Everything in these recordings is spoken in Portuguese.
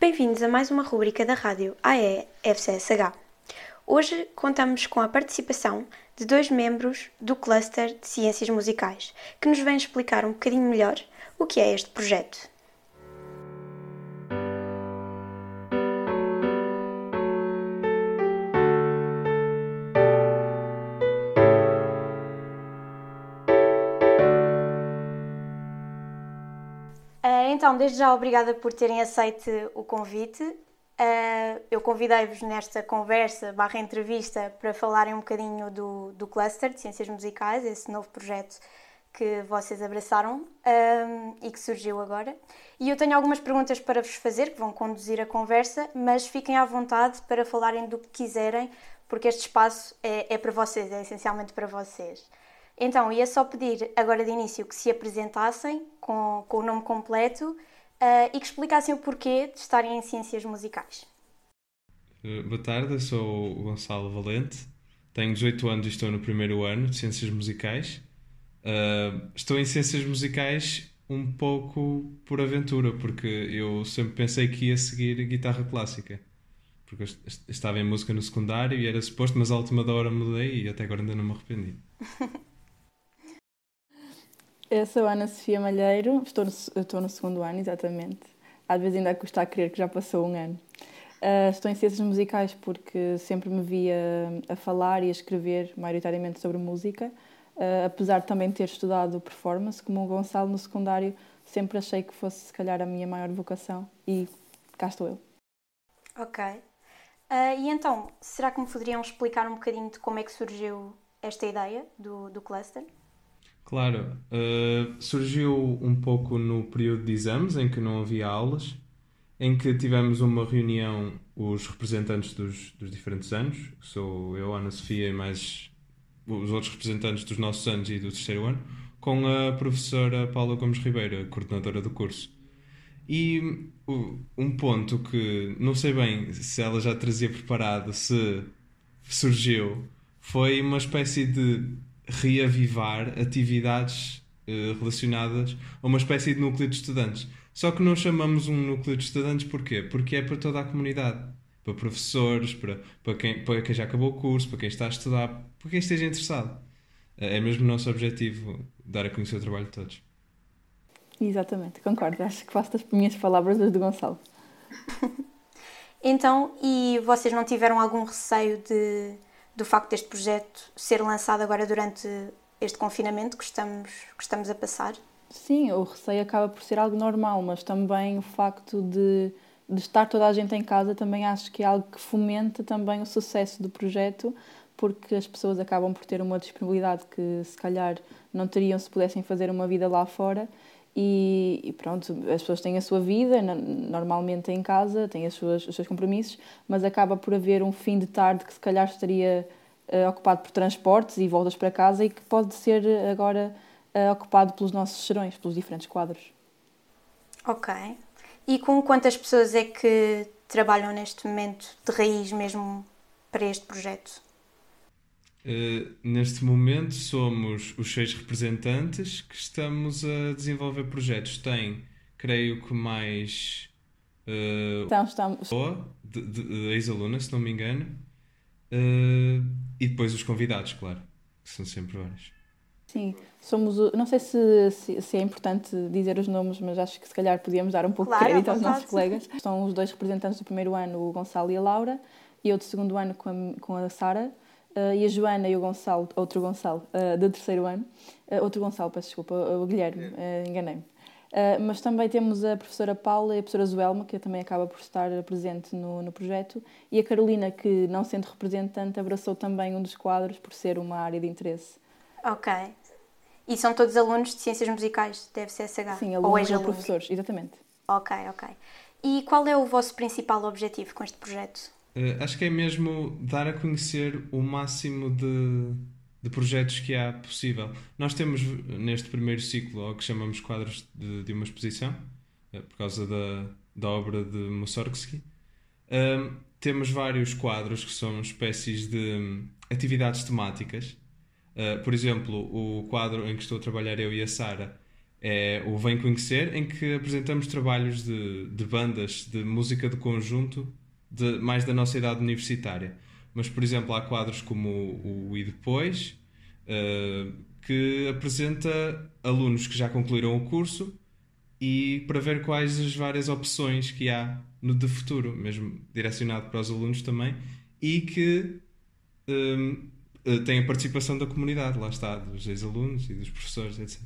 Bem-vindos a mais uma rúbrica da Rádio AE-FCSH. Hoje contamos com a participação de dois membros do Cluster de Ciências Musicais, que nos vêm explicar um bocadinho melhor o que é este projeto. Então, desde já, obrigada por terem aceito o convite. Eu convidei-vos nesta conversa / entrevista para falarem um bocadinho do Cluster de Ciências Musicais, esse novo projeto que vocês abraçaram e que surgiu agora. E eu tenho algumas perguntas para vos fazer, que vão conduzir a conversa, mas fiquem à vontade para falarem do que quiserem, porque este espaço é para vocês, é essencialmente para vocês. Então, ia só pedir agora de início que se apresentassem com o nome completo e que explicassem o porquê de estarem em Ciências Musicais. Boa tarde, eu sou o Gonçalo Valente, tenho 18 anos e estou no primeiro ano de Ciências Musicais. Estou em Ciências Musicais um pouco por aventura, porque eu sempre pensei que ia seguir guitarra clássica, porque eu estava em música no secundário e era suposto, mas à última da hora mudei e até agora ainda não me arrependi. Eu sou a Ana Sofia Malheiro, estou no segundo ano, exatamente. Às vezes ainda custa a crer que já passou um ano. Estou em Ciências Musicais porque sempre me via a falar e a escrever, maioritariamente, sobre música. Apesar de também ter estudado performance, como o Gonçalo no secundário, sempre achei que fosse, se calhar, a minha maior vocação. E cá estou eu. Ok. E então, será que me poderiam explicar um bocadinho de como é que surgiu esta ideia do Cluster? Claro, surgiu um pouco no período de exames, em que não havia aulas, em que tivemos uma reunião, os representantes dos diferentes anos, sou eu, Ana Sofia e mais os outros representantes dos nossos anos e do terceiro ano, com a professora Paula Gomes Ribeiro, a coordenadora do curso. E um ponto que não sei bem se ela já trazia preparado, se surgiu, foi uma espécie de reavivar atividades relacionadas a uma espécie de núcleo de estudantes. Só que não chamamos um núcleo de estudantes porquê? Porque é para toda a comunidade, para professores, para quem já acabou o curso, para quem está a estudar, para quem esteja interessado. É mesmo o nosso objetivo dar a conhecer o trabalho de todos. Exatamente, concordo. Acho que faço das minhas palavras as do Gonçalo. Então, e vocês não tiveram algum receio do facto deste projeto ser lançado agora durante este confinamento que estamos a passar? Sim, o receio acaba por ser algo normal, mas também o facto de estar toda a gente em casa também acho que é algo que fomenta também o sucesso do projeto, porque as pessoas acabam por ter uma disponibilidade que se calhar não teriam se pudessem fazer uma vida lá fora e pronto, as pessoas têm a sua vida, normalmente em casa, têm os seus compromissos, mas acaba por haver um fim de tarde que se calhar estaria ocupado por transportes e voltas para casa e que pode ser agora ocupado pelos nossos serões, pelos diferentes quadros. Ok. E com quantas pessoas é que trabalham neste momento de raiz mesmo para este projeto? Neste momento somos os 6 representantes que estamos a desenvolver projetos. Tem, creio que mais ex-aluna, se não me engano, e depois os convidados, claro, que são sempre vários. Sim, somos, não sei se é importante dizer os nomes, mas acho que se calhar podíamos dar um pouco de crédito aos nossos colegas. São os 2 representantes do primeiro ano, o Gonçalo e a Laura, e eu do segundo ano com a Sara. E a Joana e o Gonçalo, outro Gonçalo, do terceiro ano, o Guilherme, enganei-me. Mas também temos a professora Paula e a professora Zoelma, que também acaba por estar presente no projeto, e a Carolina, que não sendo representante, abraçou também um dos quadros por ser uma área de interesse. Ok. E são todos alunos de Ciências Musicais, deve ser SH? Sim, alunos ou professores, exatamente. Ok. E qual é o vosso principal objetivo com este projeto? Acho que é mesmo dar a conhecer o máximo de projetos que há possível. Nós temos neste primeiro ciclo, o que chamamos quadros de uma exposição, por causa da obra de Mussorgsky. Temos vários quadros que são espécies de atividades temáticas. Por exemplo, o quadro em que estou a trabalhar eu e a Sara é o Vem Conhecer, em que apresentamos trabalhos de bandas de música de conjunto mais da nossa idade universitária. Mas, por exemplo, há quadros como o E Depois, que apresenta alunos que já concluíram o curso e para ver quais as várias opções que há no de futuro, mesmo direcionado para os alunos também, e que tem a participação da comunidade, lá está, dos ex-alunos e dos professores, etc.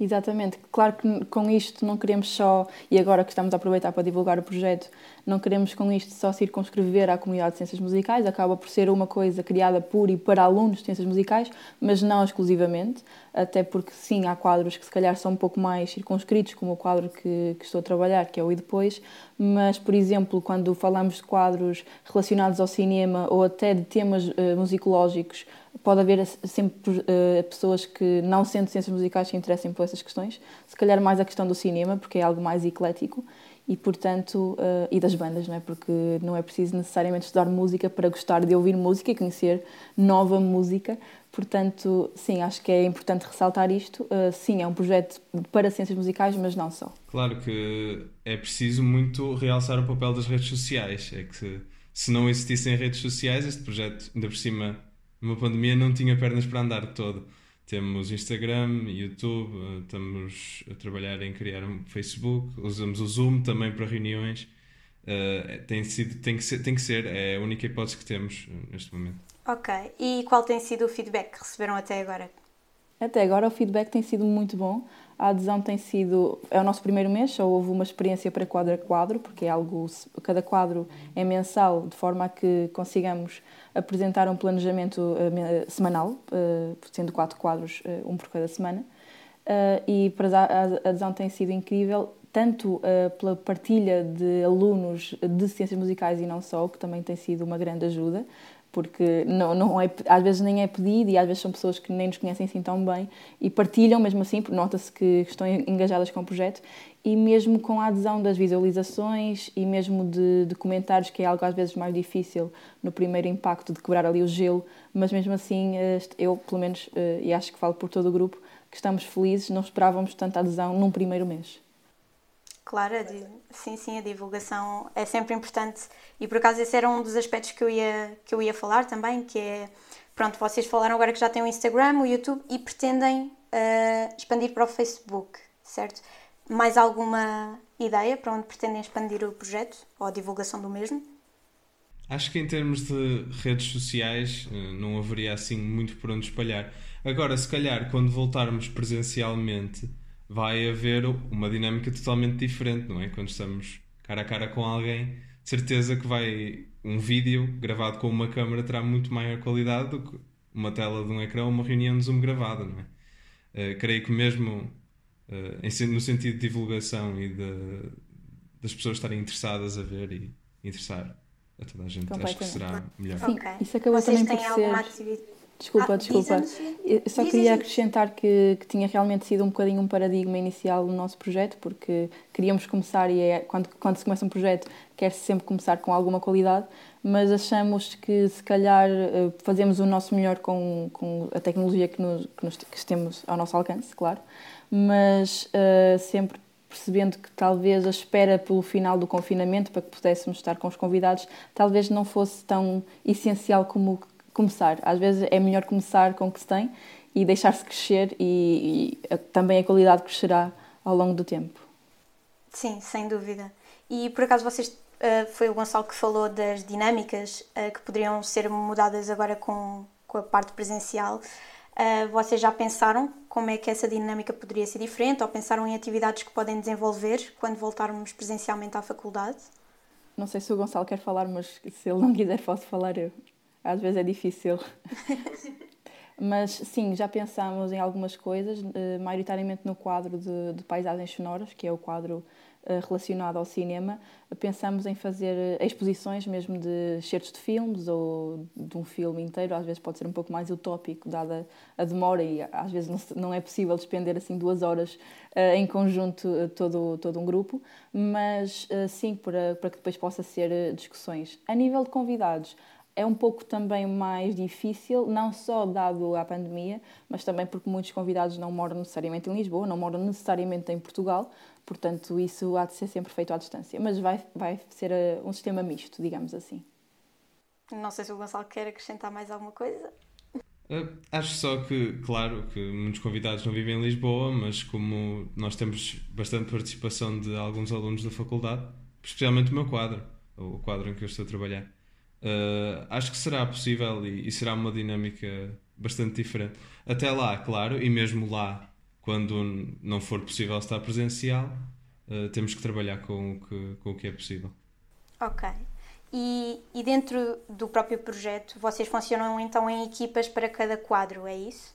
Exatamente. Claro que com isto não queremos só, e agora que estamos a aproveitar para divulgar o projeto, não queremos com isto só circunscrever à comunidade de ciências musicais, acaba por ser uma coisa criada por e para alunos de ciências musicais, mas não exclusivamente, até porque sim, há quadros que se calhar são um pouco mais circunscritos, como o quadro que estou a trabalhar, que é o E Depois, mas, por exemplo, quando falamos de quadros relacionados ao cinema ou até de temas musicológicos, pode haver sempre pessoas que, não sendo ciências musicais, se interessem por essas questões. Se calhar mais a questão do cinema, porque é algo mais eclético, e, portanto, e das bandas, não é? Porque não é preciso necessariamente estudar música para gostar de ouvir música e conhecer nova música. Portanto, sim, acho que é importante ressaltar isto. Sim, é um projeto para ciências musicais, mas não só. Claro que é preciso muito realçar o papel das redes sociais. É que se não existissem redes sociais, este projeto, ainda por cima, numa pandemia, não tinha pernas para andar de todo. Temos Instagram, YouTube, estamos a trabalhar em criar um Facebook, usamos o Zoom também para reuniões. Tem que ser, é a única hipótese que temos neste momento. Ok, e qual tem sido o feedback que receberam até agora? Até agora o feedback tem sido muito bom. A adesão tem sido... É o nosso primeiro mês, só houve uma experiência para quadro a quadro, porque é algo... Cada quadro é mensal, de forma a que consigamos apresentar um planejamento semanal, sendo 4 quadros, um por cada semana. E a adesão tem sido incrível, tanto pela partilha de alunos de ciências musicais e não só, que também tem sido uma grande ajuda, porque não é, às vezes nem é pedido e às vezes são pessoas que nem nos conhecem assim tão bem e partilham mesmo assim, porque nota-se que estão engajadas com o projeto, e mesmo com a adesão das visualizações e mesmo de comentários, que é algo às vezes mais difícil no primeiro impacto de quebrar ali o gelo, mas mesmo assim eu, pelo menos, e acho que falo por todo o grupo, que estamos felizes, não esperávamos tanta adesão num primeiro mês. Claro, sim, a divulgação é sempre importante e, por acaso, esse era um dos aspectos que eu ia falar também, que é, pronto, vocês falaram agora que já têm o Instagram, o YouTube e pretendem expandir para o Facebook, certo? Mais alguma ideia para onde pretendem expandir o projeto ou a divulgação do mesmo? Acho que em termos de redes sociais não haveria assim muito por onde espalhar. Agora, se calhar, quando voltarmos presencialmente, vai haver uma dinâmica totalmente diferente, não é? Quando estamos cara a cara com alguém, de certeza que vai... Um vídeo gravado com uma câmera terá muito maior qualidade do que uma tela de um ecrã ou uma reunião de Zoom gravada, não é? Creio que mesmo no sentido de divulgação e das pessoas estarem interessadas a ver e interessar a toda a gente, acho que será melhor. Sim, isso acabou também por ser... Desculpa. Eu só queria acrescentar que tinha realmente sido um bocadinho um paradigma inicial no nosso projeto, porque queríamos começar, e é, quando se começa um projeto, quer-se sempre começar com alguma qualidade, mas achamos que, se calhar, fazemos o nosso melhor com a tecnologia que temos ao nosso alcance, claro, mas sempre percebendo que talvez a espera pelo final do confinamento, para que pudéssemos estar com os convidados, talvez não fosse tão essencial como começar. Às vezes é melhor começar com o que se tem e deixar-se crescer, e também a qualidade crescerá ao longo do tempo. Sim, sem dúvida. E por acaso vocês, foi o Gonçalo que falou das dinâmicas que poderiam ser mudadas agora com a parte presencial. Vocês já pensaram como é que essa dinâmica poderia ser diferente, ou pensaram em atividades que podem desenvolver quando voltarmos presencialmente à faculdade? Não sei se o Gonçalo quer falar, mas se ele não quiser posso falar eu. Às vezes é difícil. Mas sim, já pensámos em algumas coisas, maioritariamente no quadro de paisagens sonoras, que é o quadro relacionado ao cinema. Pensámos em fazer exposições mesmo de excertos de filmes ou de um filme inteiro. Às vezes pode ser um pouco mais utópico, dada a demora, e às vezes não é possível despender assim 2 horas em conjunto todo um grupo, mas sim, para que depois possa ser discussões. A nível de convidados, é um pouco também mais difícil, não só dado à pandemia, mas também porque muitos convidados não moram necessariamente em Lisboa, não moram necessariamente em Portugal, portanto isso há de ser sempre feito à distância, mas vai ser um sistema misto, digamos assim. Não sei se o Gonçalo quer acrescentar mais alguma coisa. Acho só que, claro, que muitos convidados não vivem em Lisboa, mas como nós temos bastante participação de alguns alunos da faculdade, especialmente o meu quadro, o quadro em que eu estou a trabalhar, acho que será possível e será uma dinâmica bastante diferente. Até lá, claro, e mesmo lá, quando não for possível estar presencial, temos que trabalhar com o que é possível. Ok. E dentro do próprio projeto, vocês funcionam então em equipas para cada quadro, é isso?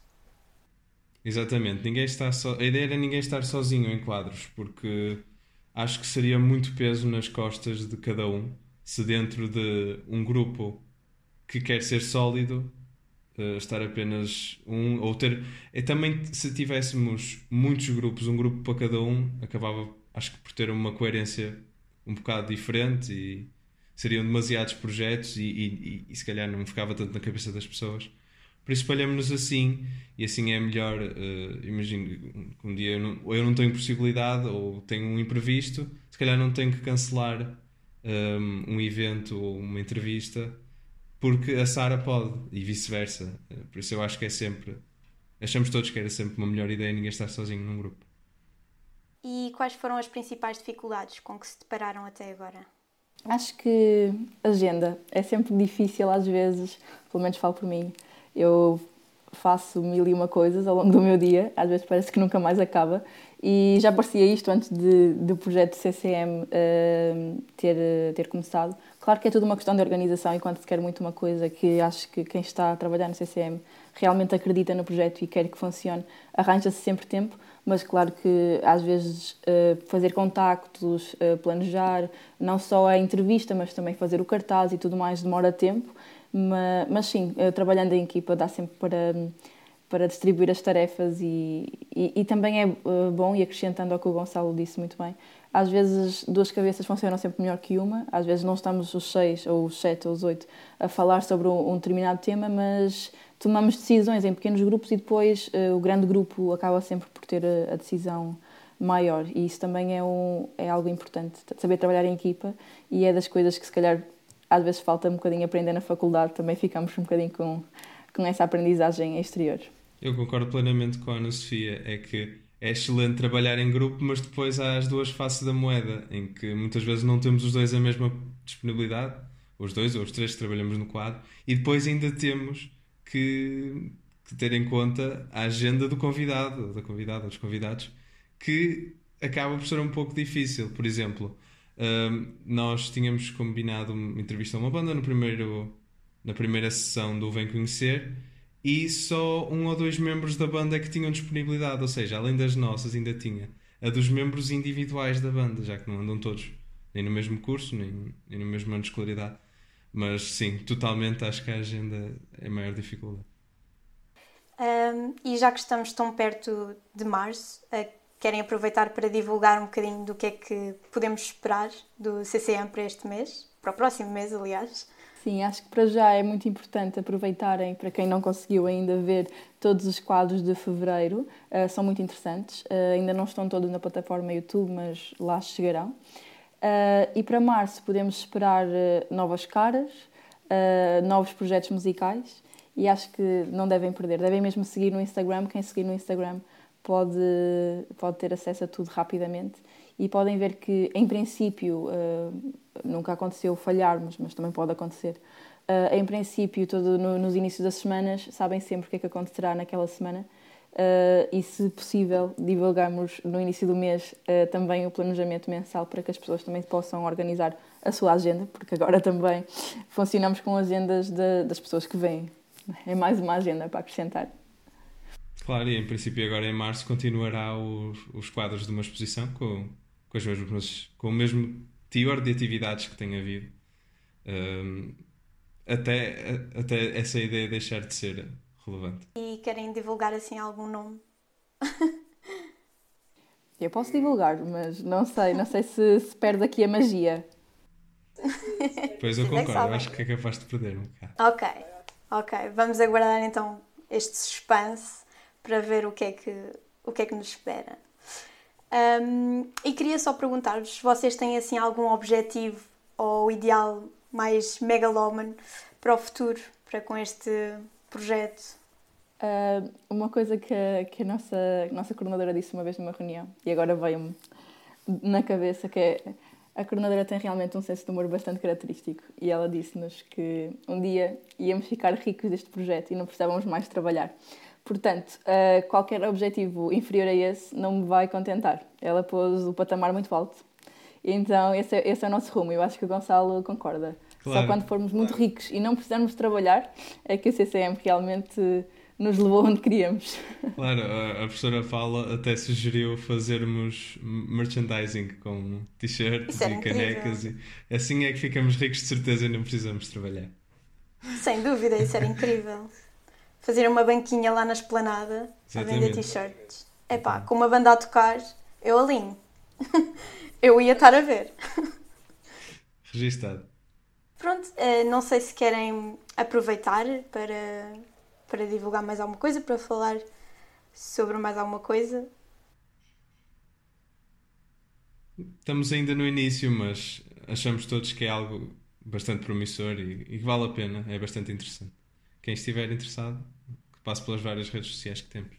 Exatamente. Ninguém está a ideia era ninguém estar sozinho em quadros, porque acho que seria muito peso nas costas de cada um. Se dentro de um grupo que quer ser sólido, estar apenas um, ou ter... E também se tivéssemos muitos grupos, um grupo para cada um, acabava, acho que, por ter uma coerência um bocado diferente e seriam demasiados projetos e se calhar não ficava tanto na cabeça das pessoas. Por isso espalhamos-nos assim, e assim é melhor. Imagino que um dia eu não tenho possibilidade ou tenho um imprevisto, se calhar não tenho que cancelar um evento ou uma entrevista porque a Sara pode, e vice-versa. Por isso eu acho que é sempre, achamos todos que era sempre uma melhor ideia ninguém estar sozinho num grupo. E quais foram as principais dificuldades com que se depararam até agora? Acho que agenda é sempre difícil às vezes, pelo menos falo por mim. Eu faço mil e uma coisas ao longo do meu dia, às vezes parece que nunca mais acaba, e já parecia isto antes do projeto CCM ter começado. Claro que é tudo uma questão de organização, e quando se quer muito uma coisa que acho que quem está a trabalhar no CCM realmente acredita no projeto e quer que funcione, arranja-se sempre tempo, mas claro que às vezes fazer contactos, planejar, não só a entrevista, mas também fazer o cartaz e tudo mais demora tempo. Mas sim, trabalhando em equipa dá sempre para distribuir as tarefas e também é bom, e acrescentando ao que o Gonçalo disse muito bem, às vezes duas cabeças funcionam sempre melhor que uma, às vezes não estamos os 6 ou os 7 ou os 8 a falar sobre um determinado tema, mas tomamos decisões em pequenos grupos e depois o grande grupo acaba sempre por ter a decisão maior, e isso também é algo importante, saber trabalhar em equipa, e é das coisas que se calhar às vezes falta um bocadinho aprender na faculdade, também ficamos um bocadinho com essa aprendizagem exterior. Eu concordo plenamente com a Ana Sofia, é que é excelente trabalhar em grupo, mas depois há as duas faces da moeda, em que muitas vezes não temos os dois a mesma disponibilidade, os dois ou os três que trabalhamos no quadro, e depois ainda temos que ter em conta a agenda do convidado, ou da convidada, ou dos convidados, que acaba por ser um pouco difícil. Por exemplo, nós tínhamos combinado uma entrevista a uma banda na primeira sessão do Vem Conhecer, e só um ou dois membros da banda que tinham disponibilidade, ou seja, além das nossas ainda tinha a dos membros individuais da banda, já que não andam todos nem no mesmo curso, nem no mesmo ano de escolaridade. Mas sim, totalmente acho que a agenda é a maior dificuldade. E já que estamos tão perto de março, querem aproveitar para divulgar um bocadinho do que é que podemos esperar do CCM para este mês, para o próximo mês, aliás? Sim, acho que para já é muito importante aproveitarem, para quem não conseguiu ainda ver, todos os quadros de fevereiro, são muito interessantes, ainda não estão todos na plataforma YouTube, mas lá chegarão. E para março podemos esperar novas caras, novos projetos musicais, e acho que não devem perder, devem mesmo seguir no Instagram, quem seguir no Instagram pode ter acesso a tudo rapidamente, e podem ver que, em princípio, nunca aconteceu falharmos, mas também pode acontecer. Em princípio, nos inícios das semanas, sabem sempre o que é que acontecerá naquela semana, e, se possível, divulgamos no início do mês também o planejamento mensal, para que as pessoas também possam organizar a sua agenda, porque agora também funcionamos com agendas das pessoas que vêm. É mais uma agenda para acrescentar. Claro, e em princípio agora em março continuará os quadros de uma exposição com o mesmo teor de atividades que tem havido, até essa ideia deixar de ser relevante. E querem divulgar assim algum nome? Eu posso divulgar, mas não sei se perde aqui a magia. Pois eu concordo, eu acho que é capaz de perder um bocado. Ok, ok. Vamos aguardar então este suspense para ver o que é que nos espera. E queria só perguntar-vos se vocês têm assim algum objetivo ou ideal mais megalómano para o futuro, para com este projeto? Uma coisa que a nossa coordenadora disse uma vez numa reunião e agora veio-me na cabeça, que é, a coordenadora tem realmente um senso de humor bastante característico e ela disse-nos que um dia íamos ficar ricos deste projeto e não precisávamos mais trabalhar. Portanto, qualquer objetivo inferior a esse não me vai contentar. Ela pôs o patamar muito alto. Então, esse é o nosso rumo. Eu acho que o Gonçalo concorda. Claro. Só quando formos muito ricos e não precisarmos trabalhar é que a CCM realmente nos levou onde queríamos. Claro, a professora Paula até sugeriu fazermos merchandising com t-shirts e canecas. E assim é que ficamos ricos de certeza e não precisamos trabalhar. Sem dúvida, isso era incrível. Fazer uma banquinha lá na esplanada a vender t-shirts. Epá, com uma banda a tocar, eu alinho. Eu ia estar a ver. Registado. Pronto, não sei se querem aproveitar para divulgar mais alguma coisa, para falar sobre mais alguma coisa. Estamos ainda no início, mas achamos todos que é algo bastante promissor e que vale a pena, é bastante interessante. Quem estiver interessado, passe pelas várias redes sociais que temos.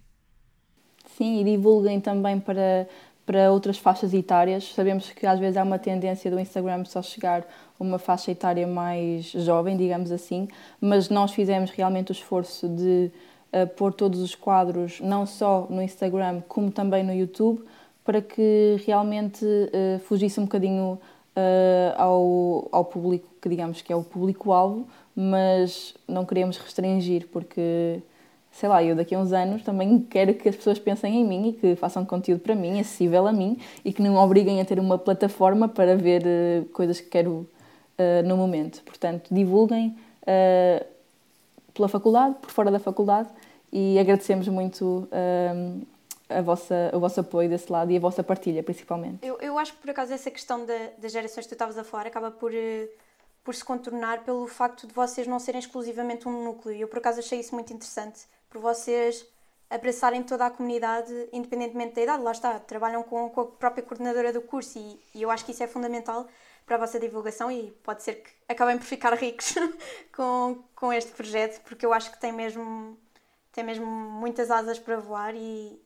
Sim, e divulguem também para outras faixas etárias. Sabemos que às vezes há uma tendência do Instagram só chegar a uma faixa etária mais jovem, digamos assim, mas nós fizemos realmente o esforço de pôr todos os quadros, não só no Instagram, como também no YouTube, para que realmente fugisse um bocadinho ao público, que digamos que é o público-alvo, mas não queremos restringir, porque sei lá, eu daqui a uns anos também quero que as pessoas pensem em mim e que façam conteúdo para mim, acessível a mim, e que não me obriguem a ter uma plataforma para ver coisas que quero no momento. Portanto, divulguem pela faculdade, por fora da faculdade, e agradecemos muito o vosso apoio desse lado e a vossa partilha, principalmente. Eu acho que, por acaso, essa questão das gerações que tu estavas a falar acaba por se contornar pelo facto de vocês não serem exclusivamente um núcleo. Eu, por acaso, achei isso muito interessante, por vocês abraçarem toda a comunidade, independentemente da idade. Lá está, trabalham com a própria coordenadora do curso e eu acho que isso é fundamental para a vossa divulgação e pode ser que acabem por ficar ricos com este projeto, porque eu acho que tem mesmo muitas asas para voar e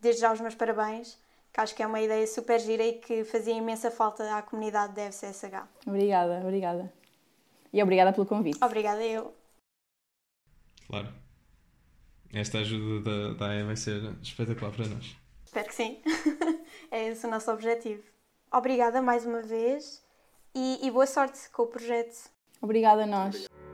desde já os meus parabéns, que acho que é uma ideia super gira e que fazia imensa falta à comunidade da FCSH. Obrigada, obrigada. E obrigada pelo convite. Obrigada eu. Claro. Esta ajuda da AE vai ser espetacular para nós. Espero que sim. É esse o nosso objetivo. Obrigada mais uma vez e boa sorte com o projeto. Obrigada a nós.